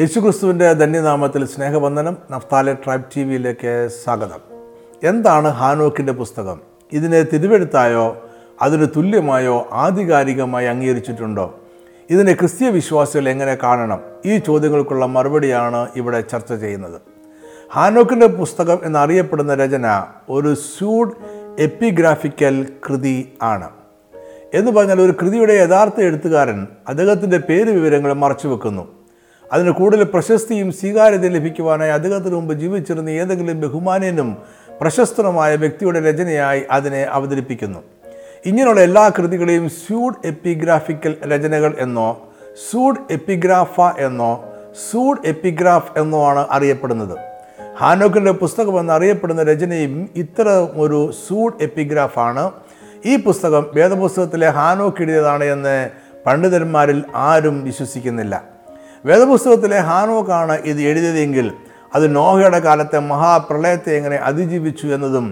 യേശുക്രിസ്തുവിൻ്റെ ധന്യനാമത്തിൽ സ്നേഹവന്ദനം. Naphtali Tribe T വിയിലേക്ക് സ്വാഗതം. എന്താണ് ഹാനോക്കിൻ്റെ പുസ്തകം? ഇതിനെ തിരുവെടുത്തായോ അതിന് തുല്യമായോ ആധികാരികമായി അംഗീകരിച്ചിട്ടുണ്ടോ? ഇതിനെ ക്രിസ്തീയ വിശ്വാസികൾ എങ്ങനെ കാണണം? ഈ ചോദ്യങ്ങൾക്കുള്ള മറുപടിയാണ് ഇവിടെ ചർച്ച ചെയ്യുന്നത്. ഹാനോക്കിൻ്റെ പുസ്തകം എന്നറിയപ്പെടുന്ന രചന ഒരു സ്യൂഡ് എപ്പിഗ്രാഫിക്കൽ കൃതി ആണ്. എന്ന് പറഞ്ഞാൽ ഒരു കൃതിയുടെ യഥാർത്ഥ എഴുത്തുകാരൻ അദ്ദേഹത്തിൻ്റെ പേര് വിവരങ്ങൾ മറച്ചുവെക്കുന്നു. അതിന് കൂടുതൽ പ്രശസ്തിയും സ്വീകാര്യതയും ലഭിക്കുവാനായി അദ്ദേഹത്തിന് മുമ്പ് ജീവിച്ചിരുന്ന ഏതെങ്കിലും ബഹുമാന്യനും പ്രശസ്തനുമായ വ്യക്തിയുടെ രചനയായി അതിനെ അവതരിപ്പിക്കുന്നു. ഇങ്ങനെയുള്ള എല്ലാ കൃതികളെയും സ്യൂഡ് എപ്പിഗ്രാഫിക്കൽ രചനകൾ എന്നോ സ്യൂഡ് എപ്പിഗ്രാഫ എന്നോ സ്യൂഡ് എപ്പിഗ്രാഫ് എന്നോ ആണ് അറിയപ്പെടുന്നത്. ഹാനോക്കിൻ്റെ പുസ്തകം എന്നറിയപ്പെടുന്ന രചനയും ഇത്തരം ഒരു സ്യൂഡ് എപ്പിഗ്രാഫാണ്. ഈ പുസ്തകം വേദപുസ്തകത്തിലെ ഹാനോക്ക് എഴുതിയതാണ് എന്ന് പണ്ഡിതന്മാരിൽ ആരും വിശ്വസിക്കുന്നില്ല. വേദപുസ്തകത്തിലെ ഹാനോക്കാണ് ഇത് എഴുതിയതെങ്കിൽ അത് നോഹയുടെ കാലത്തെ മഹാപ്രളയത്തെ എങ്ങനെ അതിജീവിച്ചു എന്നതും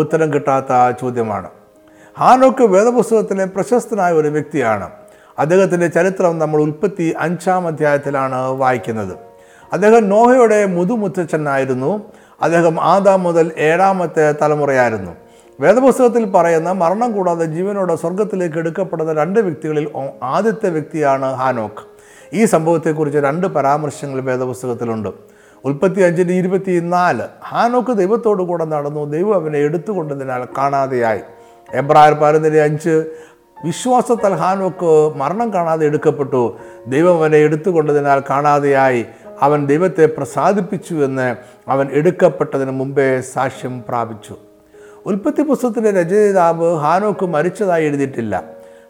ഉത്തരം കിട്ടാത്ത ചോദ്യമാണ്. ഹാനോക്ക് വേദപുസ്തകത്തിലെ പ്രശസ്തനായ ഒരു വ്യക്തിയാണ്. അദ്ദേഹത്തിൻ്റെ ചരിത്രം നമ്മൾ ഉൽപ്പത്തി 5-ാം അധ്യായത്തിലാണ് വായിക്കുന്നത്. അദ്ദേഹം നോഹയുടെ മുതുമുത്തച്ഛനായിരുന്നു. അദ്ദേഹം ആദാം മുതൽ 7-ാമത്തെ തലമുറയായിരുന്നു. വേദപുസ്തകത്തിൽ പറയുന്ന മരണം കൂടാതെ ജീവനോടെ സ്വർഗത്തിലേക്ക് എടുക്കപ്പെടുന്ന 2 വ്യക്തികളിൽ ആദ്യത്തെ വ്യക്തിയാണ് ഹാനോക്ക്. ഈ സംഭവത്തെക്കുറിച്ച് 2 പരാമർശങ്ങൾ വേദപുസ്തകത്തിലുണ്ട്. ഉൽപ്പത്തി 5:24 ഹാനോക്ക് ദൈവത്തോടു കൂടെ നടന്നു, ദൈവം അവനെ എടുത്തുകൊണ്ടതിനാൽ കാണാതെയായി. എബ്രായർ 15 വിശ്വാസത്താൽ ഹാനോക്ക് മരണം കാണാതെ എടുക്കപ്പെട്ടു, ദൈവം അവനെ എടുത്തുകൊണ്ടതിനാൽ കാണാതെയായി. അവൻ ദൈവത്തെ പ്രസാദിപ്പിച്ചു എന്ന് അവൻ എടുക്കപ്പെട്ടതിന് മുമ്പേ സാക്ഷ്യം പ്രാപിച്ചു. ഉൽപ്പത്തി പുസ്തകത്തിൻ്റെ രചയിതാവ് ഹാനോക്ക് മരിച്ചതായി എഴുതിയിട്ടില്ല.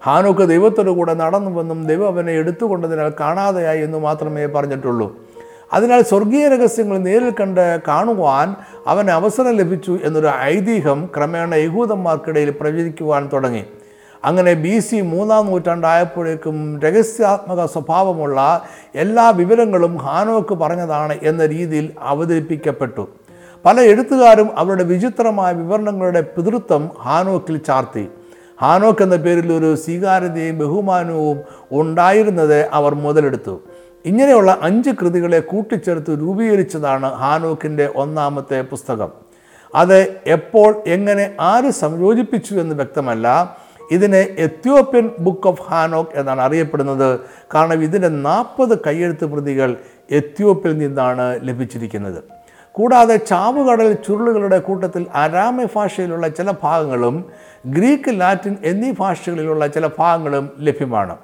ഹാനോക്ക് ദൈവത്തോടു കൂടെ നടന്നുവെന്നും ദൈവം അവനെ എടുത്തുകൊണ്ടതിനാൽ കാണാതെയായി എന്ന് മാത്രമേ പറഞ്ഞിട്ടുള്ളൂ. അതിനാൽ സ്വർഗീയ രഹസ്യങ്ങൾ നേരിൽ കണ്ട് കാണുവാൻ അവന് അവസരം ലഭിച്ചു എന്നൊരു ഐതിഹ്യം ക്രമേണ യഹൂദന്മാർക്കിടയിൽ പ്രചരിക്കുവാൻ തുടങ്ങി. അങ്ങനെ BC 3-ാം നൂറ്റാണ്ടായപ്പോഴേക്കും രഹസ്യാത്മക സ്വഭാവമുള്ള എല്ലാ വിവരങ്ങളും ഹാനോക്ക് പറഞ്ഞതാണ് എന്ന രീതിയിൽ അവതരിപ്പിക്കപ്പെട്ടു. പല എഴുത്തുകാരും അവരുടെ വിചിത്രമായ വിവരണങ്ങളുടെ പിതൃത്വം ഹാനോക്കിൽ ചാർത്തി. ഹാനോക്ക് എന്ന പേരിൽ ഒരു സ്വീകാര്യതയും ബഹുമാനവും ഉണ്ടായിരുന്നത് അവർ മുതലെടുത്തു. ഇങ്ങനെയുള്ള 5 കൃതികളെ കൂട്ടിച്ചേർത്ത് രൂപീകരിച്ചതാണ് ഹാനോക്കിൻ്റെ 1-ാമത്തെ പുസ്തകം. അത് എപ്പോൾ, എങ്ങനെ, ആര് സംയോജിപ്പിച്ചു എന്ന് വ്യക്തമല്ല. ഇതിനെ എത്യോപ്യൻ ബുക്ക് ഓഫ് ഹാനോക്ക് എന്നാണ് അറിയപ്പെടുന്നത്. കാരണം ഇതിൻ്റെ 40 കൈയെഴുത്ത് പ്രതികൾ എത്യോപ്യയിൽ നിന്നാണ് ലഭിച്ചിരിക്കുന്നത്. കൂടാതെ ചാവുകടൽ ചുരുളുകളുടെ കൂട്ടത്തിൽ അരാമ ഭാഷയിലുള്ള ചില ഭാഗങ്ങളും ഗ്രീക്ക്, ലാറ്റിൻ എന്നീ ഭാഷകളിലുള്ള ചില ഭാഗങ്ങളും ലഭ്യമാണ്.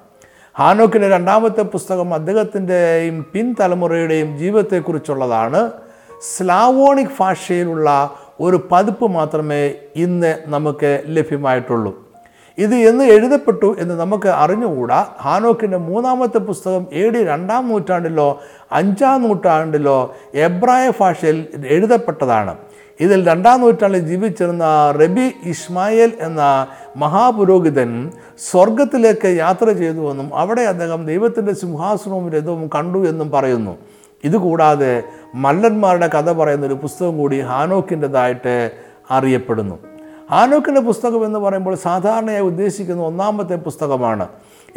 ഹാനോക്കിൻ്റെ 2-ാമത്തെ പുസ്തകം അദ്ദേഹത്തിൻ്റെയും പിൻതലമുറയുടെയും ജീവിതത്തെക്കുറിച്ചുള്ളതാണ്. സ്ലാവോണിക് ഭാഷയിലുള്ള ഒരു പതിപ്പ് മാത്രമേ ഇന്ന് നമുക്ക് ലഭ്യമായിട്ടുള്ളൂ. ഇത് എന്ന് എഴുതപ്പെട്ടു എന്ന് നമുക്ക് അറിഞ്ഞുകൂടാ. ഹാനോക്കിൻ്റെ 3-ാമത്തെ പുസ്തകം AD 2-ാം നൂറ്റാണ്ടിലോ 5-ാം നൂറ്റാണ്ടിലോ എബ്രായ ഭാഷയിൽ എഴുതപ്പെട്ടതാണ്. ഇതിൽ 2-ാം നൂറ്റാണ്ടിൽ ജീവിച്ചിരുന്ന റബി ഇസ്മായേൽ എന്ന മഹാപുരോഹിതൻ സ്വർഗത്തിലേക്ക് യാത്ര ചെയ്തുവെന്നും അവിടെ അദ്ദേഹം ദൈവത്തിൻ്റെ സിംഹാസനവും രഥവും കണ്ടു എന്നും പറയുന്നു. ഇതുകൂടാതെ മല്ലന്മാരുടെ കഥ പറയുന്നൊരു പുസ്തകം കൂടി ഹാനോക്കിൻ്റെതായിട്ട് അറിയപ്പെടുന്നു. ഹാനോക്കിൻ്റെ പുസ്തകം എന്ന് പറയുമ്പോൾ സാധാരണയായി ഉദ്ദേശിക്കുന്ന 1-ാമത്തെ പുസ്തകമാണ്.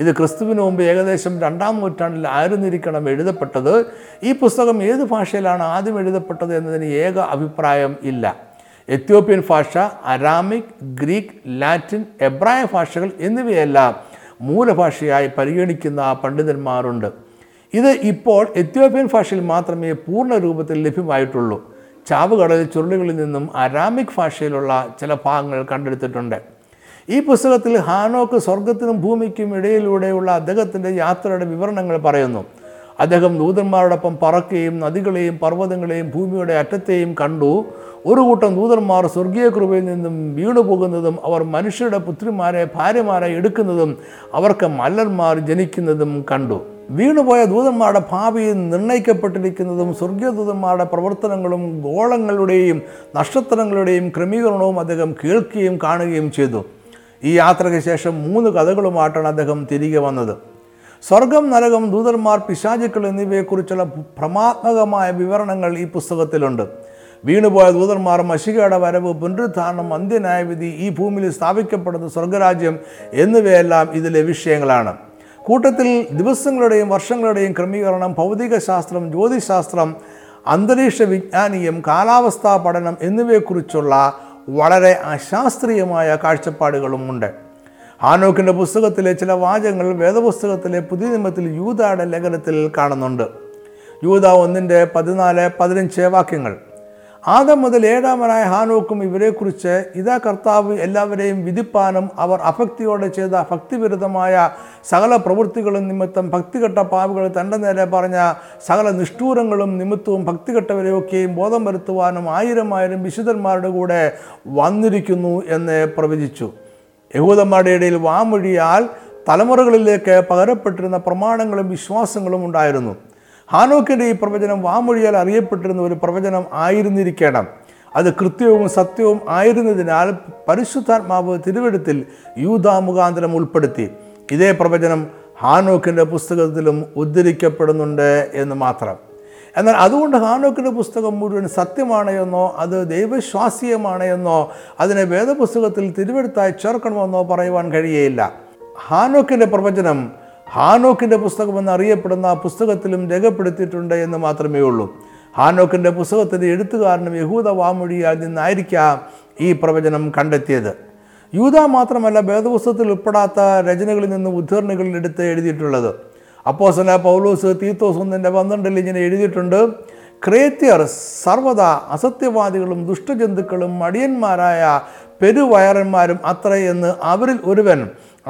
ഇത് ക്രിസ്തുവിന് മുമ്പ് ഏകദേശം 2-ാം നൂറ്റാണ്ടിൽ ആയിരുന്നിരിക്കണം എഴുതപ്പെട്ടത്. ഈ പുസ്തകം ഏത് ഭാഷയിലാണ് ആദ്യം എഴുതപ്പെട്ടത് എന്നതിന് ഏക അഭിപ്രായം ഇല്ല. എത്യോപ്യൻ ഭാഷ, അരാമിക്, ഗ്രീക്ക്, ലാറ്റിൻ, എബ്രായ ഭാഷകൾ എന്നിവയെല്ലാം മൂലഭാഷയായി പരിഗണിക്കുന്ന പണ്ഡിതന്മാരുണ്ട്. ഇത് ഇപ്പോൾ എത്യോപ്യൻ ഭാഷയിൽ മാത്രമേ പൂർണ്ണ രൂപത്തിൽ ലഭ്യമായിട്ടുള്ളൂ. ചാവുകടൽ ചുരുളുകളിൽ നിന്നും അരാമിക് ഭാഷയിലുള്ള ചില ഭാഗങ്ങൾ കണ്ടെടുത്തിട്ടുണ്ട്. ഈ പുസ്തകത്തിൽ ഹാനോക്ക് സ്വർഗത്തിനും ഭൂമിക്കും ഇടയിലൂടെയുള്ള അദ്ദേഹത്തിൻ്റെ യാത്രയുടെ വിവരണങ്ങൾ പറയുന്നു. അദ്ദേഹം ദൂതന്മാരോടൊപ്പം പറക്കുകയും നദികളെയും പർവ്വതങ്ങളെയും ഭൂമിയുടെ അറ്റത്തെയും കണ്ടു. ഒരു കൂട്ടം ദൂതന്മാർ സ്വർഗീയ കൃപയിൽ നിന്നും വീണുപോകുന്നതും അവർ മനുഷ്യരുടെ പുത്രിമാരെ ഭാര്യമാരെ എടുക്കുന്നതും അവർക്ക് മല്ലന്മാർ ജനിക്കുന്നതും കണ്ടു. വീണുപോയ ദൂതന്മാരുടെ ഭാവി നിർണ്ണയിക്കപ്പെട്ടിരിക്കുന്നതും സ്വർഗീയ ദൂതന്മാരുടെ പ്രവർത്തനങ്ങളും ഗോളങ്ങളുടെയും നക്ഷത്രങ്ങളുടെയും ക്രമീകരണവും അദ്ദേഹം കേൾക്കുകയും കാണുകയും ചെയ്തു. ഈ യാത്രയ്ക്ക് ശേഷം 3 കഥകളുമായിട്ടാണ് അദ്ദേഹം തിരികെ വന്നത്. സ്വർഗം, നരകം, ദൂതന്മാർ, പിശാചുക്കൾ എന്നിവയെക്കുറിച്ചുള്ള ഭ്രമാത്മകമായ വിവരണങ്ങൾ ഈ പുസ്തകത്തിലുണ്ട്. വീണുപോയ ദൂതന്മാർ, മശിഹയുടെ വരവ്, പുനരുദ്ധാരണം, അന്ത്യന്യായവിധി, ഈ ഭൂമിയിൽ സ്ഥാപിക്കപ്പെടുന്ന സ്വർഗരാജ്യം എന്നിവയെല്ലാം ഇതിലെ വിഷയങ്ങളാണ്. കൂട്ടത്തിൽ ദിവസങ്ങളുടെയും വർഷങ്ങളുടെയും ക്രമീകരണം, ഭൗതികശാസ്ത്രം, ജ്യോതിശാസ്ത്രം, അന്തരീക്ഷ വിജ്ഞാനീയം, കാലാവസ്ഥാ പഠനം എന്നിവയെക്കുറിച്ചുള്ള വളരെ അശാസ്ത്രീയമായ കാഴ്ചപ്പാടുകളുമുണ്ട്. ഹാനോക്കിൻ്റെ പുസ്തകത്തിലെ ചില വാചകങ്ങൾ വേദപുസ്തകത്തിലെ പുതിയ നിയമത്തിൽ യൂദായുടെ ലേഖനത്തിൽ കാണുന്നുണ്ട്. യൂദ 1:14-15 വാക്യങ്ങൾ: ആദം മുതൽ ഏഴാമനായ ഹാനോക്കും ഇവരെക്കുറിച്ച്, ഇതാ കർത്താവ് എല്ലാവരെയും വിധിപ്പാനും അവർ അഭക്തിയോടെ ചെയ്ത ഭക്തിവിരുദ്ധമായ സകല പ്രവൃത്തികളും നിമിത്തം ഭക്തികെട്ട പാപികൾ തൻ്റെ നേരെ പറഞ്ഞ സകല നിഷ്ഠൂരങ്ങളും നിമിത്തവും ഭക്തികെട്ടവരെയൊക്കെയും ബോധം വരുത്തുവാനും ആയിരമായിരം വിശുദ്ധന്മാരുടെ കൂടെ വന്നിരിക്കുന്നു എന്ന് പ്രവചിച്ചു. യഹൂദന്മാരുടെ ഇടയിൽ വാമൊഴിയാൽ തലമുറകളിലേക്ക് പകരപ്പെട്ടിരുന്ന പ്രമാണങ്ങളും വിശ്വാസങ്ങളും ഉണ്ടായിരുന്നു. ഹാനോക്കിൻ്റെ ഈ പ്രവചനം വാമൊഴിയാൽ അറിയപ്പെട്ടിരുന്ന ഒരു പ്രവചനം ആയിരുന്നിരിക്കണം. അത് കൃത്യവും സത്യവും ആയിരുന്നതിനാൽ പരിശുദ്ധാത്മാവ് തിരുവെഴുത്തിൽ യൂദാ മുഖാന്തരം ഉൾപ്പെടുത്തി. ഇതേ പ്രവചനം ഹാനോക്കിൻ്റെ പുസ്തകത്തിലും ഉദ്ധരിക്കപ്പെടുന്നുണ്ട് എന്ന് മാത്രം. എന്നാൽ അതുകൊണ്ട് ഹാനോക്കിൻ്റെ പുസ്തകം മുഴുവൻ സത്യമാണ് എന്നോ അത് ദൈവശ്വാസീയമാണ് എന്നോ അതിനെ വേദപുസ്തകത്തിൽ തിരുവെഴുത്തായി ചേർക്കണമെന്നോ പറയുവാൻ കഴിയുകയില്ല. ഹാനോക്കിൻ്റെ പ്രവചനം ഹാനോക്കിൻ്റെ പുസ്തകം എന്നറിയപ്പെടുന്ന പുസ്തകത്തിലും രേഖപ്പെടുത്തിയിട്ടുണ്ട് എന്ന് മാത്രമേ ഉള്ളൂ. ഹാനോക്കിൻ്റെ പുസ്തകത്തിൻ്റെ എഴുത്തുകാരനും യഹൂദ വാമൊഴിയാൽ നിന്നായിരിക്കാം ഈ പ്രവചനം കണ്ടെത്തിയത്. യൂദ മാത്രമല്ല വേദപുസ്തകത്തിൽ ഉൾപ്പെടാത്ത രചനകളിൽ നിന്ന് ഉദ്ധരണികളിൽ എടുത്ത് എഴുതിയിട്ടുള്ളത്. അപ്പോസ്തലനായ പൗലോസ് തീത്തോസ് 1:12 ഇങ്ങനെ എഴുതിയിട്ടുണ്ട്: ക്രേത്യർ സർവ്വദാ അസത്യവാദികളും ദുഷ്ടജന്തുക്കളും മടിയന്മാരായ പെരുവയറന്മാരും അത്രയെന്ന് അവരിൽ ഒരുവൻ,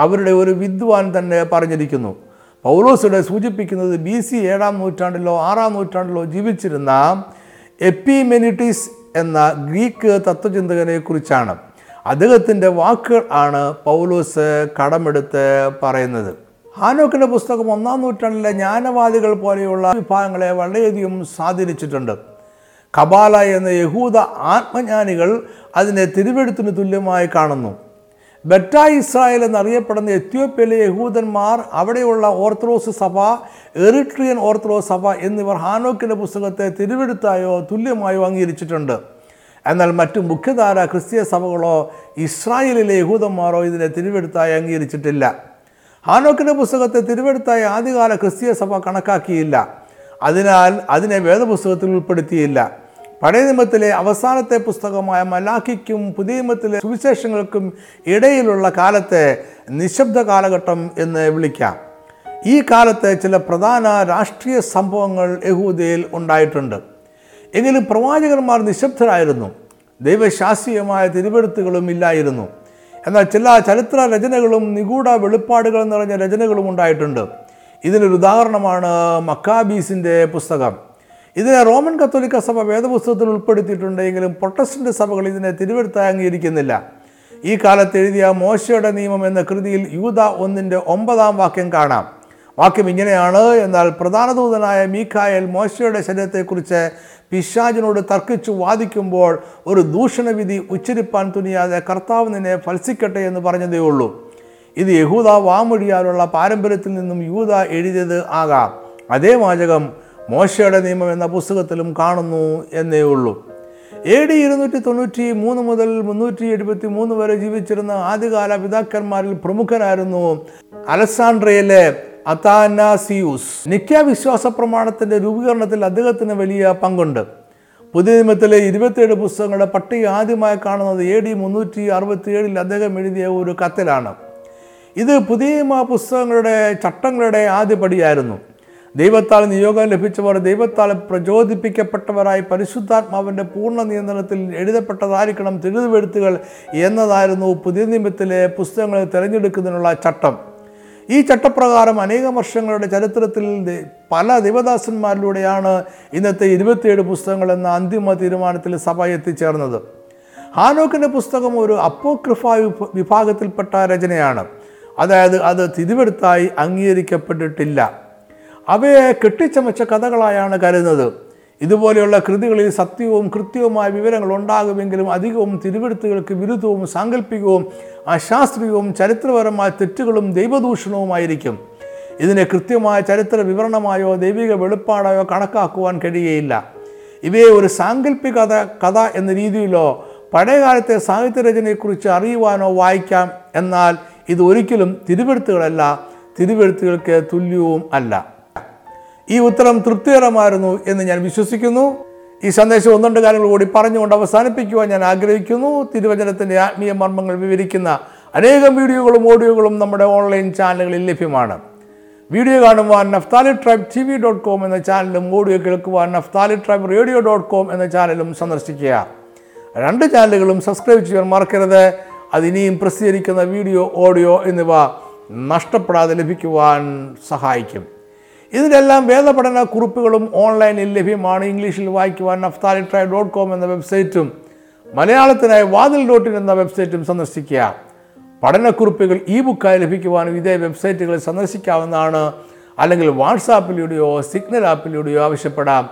അവരുടെ ഒരു വിദ്വാൻ തന്നെ പറഞ്ഞിരിക്കുന്നു. പൗലോസിനെ സൂചിപ്പിക്കുന്നത് BC 7-ാം നൂറ്റാണ്ടിലോ 6-ാം നൂറ്റാണ്ടിലോ ജീവിച്ചിരുന്ന എപ്പിമെനിറ്റിസ് എന്ന ഗ്രീക്ക് തത്വചിന്തകനെ കുറിച്ചാണ്. അദ്ദേഹത്തിൻ്റെ വാക്കുകൾ ആണ് പൗലോസ് കടമെടുത്ത് പറയുന്നത്. ഹാനോക്കിൻ്റെ പുസ്തകം 1-ാം നൂറ്റാണ്ടിലെ ജ്ഞാനവാദികൾ പോലെയുള്ള വിഭാഗങ്ങളെ വളരെയധികം സ്വാധീനിച്ചിട്ടുണ്ട്. കബാല എന്ന യഹൂദ ആത്മജ്ഞാനികൾ അതിനെ തിരുവെഴുത്തിന് തുല്യമായി കാണുന്നു. ബെറ്റ ഇസ്രായേൽ എന്നറിയപ്പെടുന്ന എത്യോപ്യയിലെ യഹൂദന്മാർ, അവിടെയുള്ള ഓർത്തഡോക്സ് സഭ, എറിട്രിയൻ ഓർത്തഡോക്സ് സഭ എന്നിവർ ഹാനോക്കിൻ്റെ പുസ്തകത്തെ തിരുവെഴുത്തായോ തുല്യമായോ അംഗീകരിച്ചിട്ടുണ്ട്. എന്നാൽ മറ്റു മുഖ്യധാര ക്രിസ്തീയ സഭകളോ ഇസ്രായേലിലെ യഹൂദന്മാരോ ഇതിനെ തിരുവെഴുത്തായി അംഗീകരിച്ചിട്ടില്ല. ഹാനോക്കിൻ്റെ പുസ്തകത്തെ തിരുവെഴുത്തായി ആദ്യകാല ക്രിസ്തീയ സഭ കണക്കാക്കിയില്ല. അതിനാൽ അതിനെ വേദപുസ്തകത്തിൽ ഉൾപ്പെടുത്തിയില്ല. പഴയ നിയമത്തിലെ അവസാനത്തെ പുസ്തകമായ മലാഖിക്കും പുതിയ നിയമത്തിലെ സുവിശേഷങ്ങൾക്കും ഇടയിലുള്ള കാലത്തെ നിശബ്ദ കാലഘട്ടം എന്ന് വിളിക്കാം. ഈ കാലത്തെ ചില പ്രധാന രാഷ്ട്രീയ സംഭവങ്ങൾ യഹൂദയിൽ ഉണ്ടായിട്ടുണ്ട്. എങ്കിലും പ്രവാചകന്മാർ നിശബ്ദരായിരുന്നു. ദൈവശാസ്ത്രീയമായ തിരുവെഴുത്തുകളും ഇല്ലായിരുന്നു. എന്നാൽ ചില ചരിത്ര രചനകളും നിഗൂഢ വെളിപ്പാടുകൾ നിറഞ്ഞ രചനകളും ഉണ്ടായിട്ടുണ്ട്. ഇതിനൊരു ഉദാഹരണമാണ് മക്കാബീസിൻ്റെ പുസ്തകം. ഇതിനെ റോമൻ കത്തോലിക്ക സഭ വേദപുസ്തകത്തിൽ ഉൾപ്പെടുത്തിയിട്ടുണ്ടെങ്കിലും പ്രൊട്ടസ്റ്റൻ്റ് സഭകൾ ഇതിനെ തിരുവെഴുത്തായി അംഗീകരിക്കുന്നില്ല. ഈ കാലത്ത് എഴുതിയ മോശയുടെ നിയമം എന്ന കൃതിയിൽ യൂദ 1:9 വാക്യം കാണാം. വാക്യം ഇങ്ങനെയാണ്: എന്നാൽ പ്രധാനദൂതനായ മീഖായേൽ മോശയുടെ ശരീരത്തെക്കുറിച്ച് പിശാചിനോട് തർക്കിച്ചു വാദിക്കുമ്പോൾ ഒരു ദൂഷണവിധി ഉച്ചരിപ്പാൻ തുനിയാതെ കർത്താവ് നിന്നെ ഫത്സിക്കട്ടെ എന്ന് പറഞ്ഞതേ ഉള്ളൂ. ഇത് യഹൂദ വാമൊഴിയാലുള്ള പാരമ്പര്യത്തിൽ നിന്നും യൂദ എഴുതിയത് ആകാം. അതേ വാചകം മോശയുടെ നിയമം എന്ന പുസ്തകത്തിലും കാണുന്നു എന്നേ ഉള്ളൂ. AD 293 മുതൽ 373 വരെ ജീവിച്ചിരുന്ന ആദ്യകാല പിതാക്കന്മാരിൽ പ്രമുഖനായിരുന്നു അലക്സാണ്ട്രിയയിലെ അത്താനാസിയൂസ്. നിക്യ വിശ്വാസ പ്രമാണത്തിൻ്റെ രൂപീകരണത്തിൽ അദ്ദേഹത്തിന് വലിയ പങ്കുണ്ട്. പുതിയ നിയമത്തിലെ 27 പുസ്തകങ്ങളുടെ പട്ടിക ആദ്യമായി കാണുന്നത് AD 367 അദ്ദേഹം എഴുതിയ ഒരു കത്തിലാണ്. ഇത് പുതിയ നിയമ പുസ്തകങ്ങളുടെ ചട്ടങ്ങളുടെ ആദ്യപടിയായിരുന്നു. ദൈവത്താൽ നിയോഗം ലഭിച്ചവർ ദൈവത്താൽ പ്രചോദിപ്പിക്കപ്പെട്ടവരായി പരിശുദ്ധാത്മാവിൻ്റെ പൂർണ്ണ നിയന്ത്രണത്തിൽ എഴുതപ്പെട്ടതായിരിക്കണം തിരുവെഴുത്തുകൾ എന്നതായിരുന്നു പുതിയ നിയമത്തിലെ പുസ്തകങ്ങൾ തിരഞ്ഞെടുക്കുന്നതിനുള്ള ചട്ടം. ഈ ചട്ടപ്രകാരം അനേകം വർഷങ്ങളുടെ ചരിത്രത്തിൽ പല ദൈവദാസന്മാരിലൂടെയാണ് ഇന്നത്തെ 27 പുസ്തകങ്ങൾ എന്ന അന്തിമ തീരുമാനത്തിൽ സഭ എത്തിച്ചേർന്നത്. ഹാനോക്കിൻ്റെ പുസ്തകം ഒരു അപ്പോക്രിഫ വിഭാഗത്തിൽപ്പെട്ട രചനയാണ്. അതായത് അത് തിരുവെഴുത്തായി അംഗീകരിക്കപ്പെട്ടിട്ടില്ല. അവയെ കെട്ടിച്ചമച്ച കഥകളായാണ് കരുതുന്നത്. ഇതുപോലെയുള്ള കൃതികളിൽ സത്യവും കൃത്യവുമായ വിവരങ്ങൾ ഉണ്ടാകുമെങ്കിലും അധികവും തിരുവെഴുത്തുകൾക്ക് വിരുദ്ധവും സാങ്കല്പികവും അശാസ്ത്രീയവും ചരിത്രപരമായ തെറ്റുകളും ദൈവദൂഷണവുമായിരിക്കും. ഇതിനെ കൃത്യമായ ചരിത്ര വിവരണമായോ ദൈവിക വെളിപ്പാടായോ കണക്കാക്കുവാൻ കഴിയുകയില്ല. ഇവയെ ഒരു സാങ്കല്പിക കഥ എന്ന രീതിയിലോ പഴയകാലത്തെ സാഹിത്യരചനയെക്കുറിച്ച് അറിയുവാനോ വായിക്കാം. എന്നാൽ ഇത് ഒരിക്കലും തിരുവെഴുത്തുകളല്ല, തിരുവെഴുത്തുകൾക്ക് തുല്യവും അല്ല. ഈ ഉത്തരം തൃപ്തികരമായിരുന്നു എന്ന് ഞാൻ വിശ്വസിക്കുന്നു. ഈ സന്ദേശം ഒന്നുണ്ട് കാര്യങ്ങൾ കൂടി പറഞ്ഞുകൊണ്ട് അവസാനിപ്പിക്കുവാൻ ഞാൻ ആഗ്രഹിക്കുന്നു. തിരുവചനത്തിൻ്റെ ആത്മീയ മർമ്മങ്ങൾ വിവരിക്കുന്ന അനേകം വീഡിയോകളും ഓഡിയോകളും നമ്മുടെ ഓൺലൈൻ ചാനലുകളിൽ ലഭ്യമാണ്. വീഡിയോ കാണുവാൻ naphtalitribe.tv.com എന്ന ചാനലും ഓഡിയോ കേൾക്കുവാൻ naphtalitribe.radio.com എന്ന ചാനലും സന്ദർശിക്കുക. രണ്ട് ചാനലുകളും സബ്സ്ക്രൈബ് ചെയ്യാൻ മറക്കരുത്. അതിനിയും പ്രസിദ്ധീകരിക്കുന്ന വീഡിയോ, ഓഡിയോ എന്നിവ നഷ്ടപ്പെടാതെ ലഭിക്കുവാൻ സഹായിക്കും. ഇതിലെല്ലാം വേദപഠന കുറിപ്പുകളും ഓൺലൈനിൽ ലഭ്യമാണ്. ഇംഗ്ലീഷിൽ വായിക്കുവാൻ naphtalitribe.com എന്ന വെബ്സൈറ്റും മലയാളത്തിനായി vaadil.in എന്ന വെബ്സൈറ്റും സന്ദർശിക്കുക. പഠനക്കുറിപ്പുകൾ ഇ ബുക്കായി ലഭിക്കുവാനും ഇതേ വെബ്സൈറ്റുകൾ സന്ദർശിക്കാവുന്നതാണ്. അല്ലെങ്കിൽ വാട്സാപ്പിലൂടെയോ സിഗ്നൽ ആപ്പിലൂടെയോ ആവശ്യപ്പെടാം.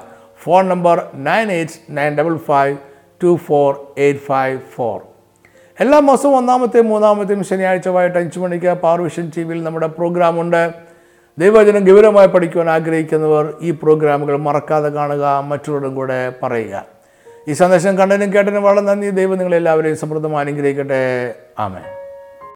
Phone number 9895524854. എല്ലാ മാസവും 1-ാമത്തെയും 3-ാമത്തെയും ശനിയാഴ്ച വൈകിട്ട് 5 മണിക്ക് പാർവിഷൻ ടി വിയിൽ നമ്മുടെ പ്രോഗ്രാമുണ്ട്. ദൈവവചനം ഗൗരവമായി പഠിക്കുവാൻ ആഗ്രഹിക്കുന്നവർ ഈ പ്രോഗ്രാമുകൾ മറക്കാതെ കാണുക, മറ്റുള്ളവരും കൂടെ പറയുക. ഈ സന്ദേശം കണ്ടതിനും കേട്ടതിനും വളരെ നന്ദി. ദൈവം നിങ്ങളെല്ലാവരെയും സമൃദ്ധമായി അനുഗ്രഹിക്കട്ടെ. ആമേൻ.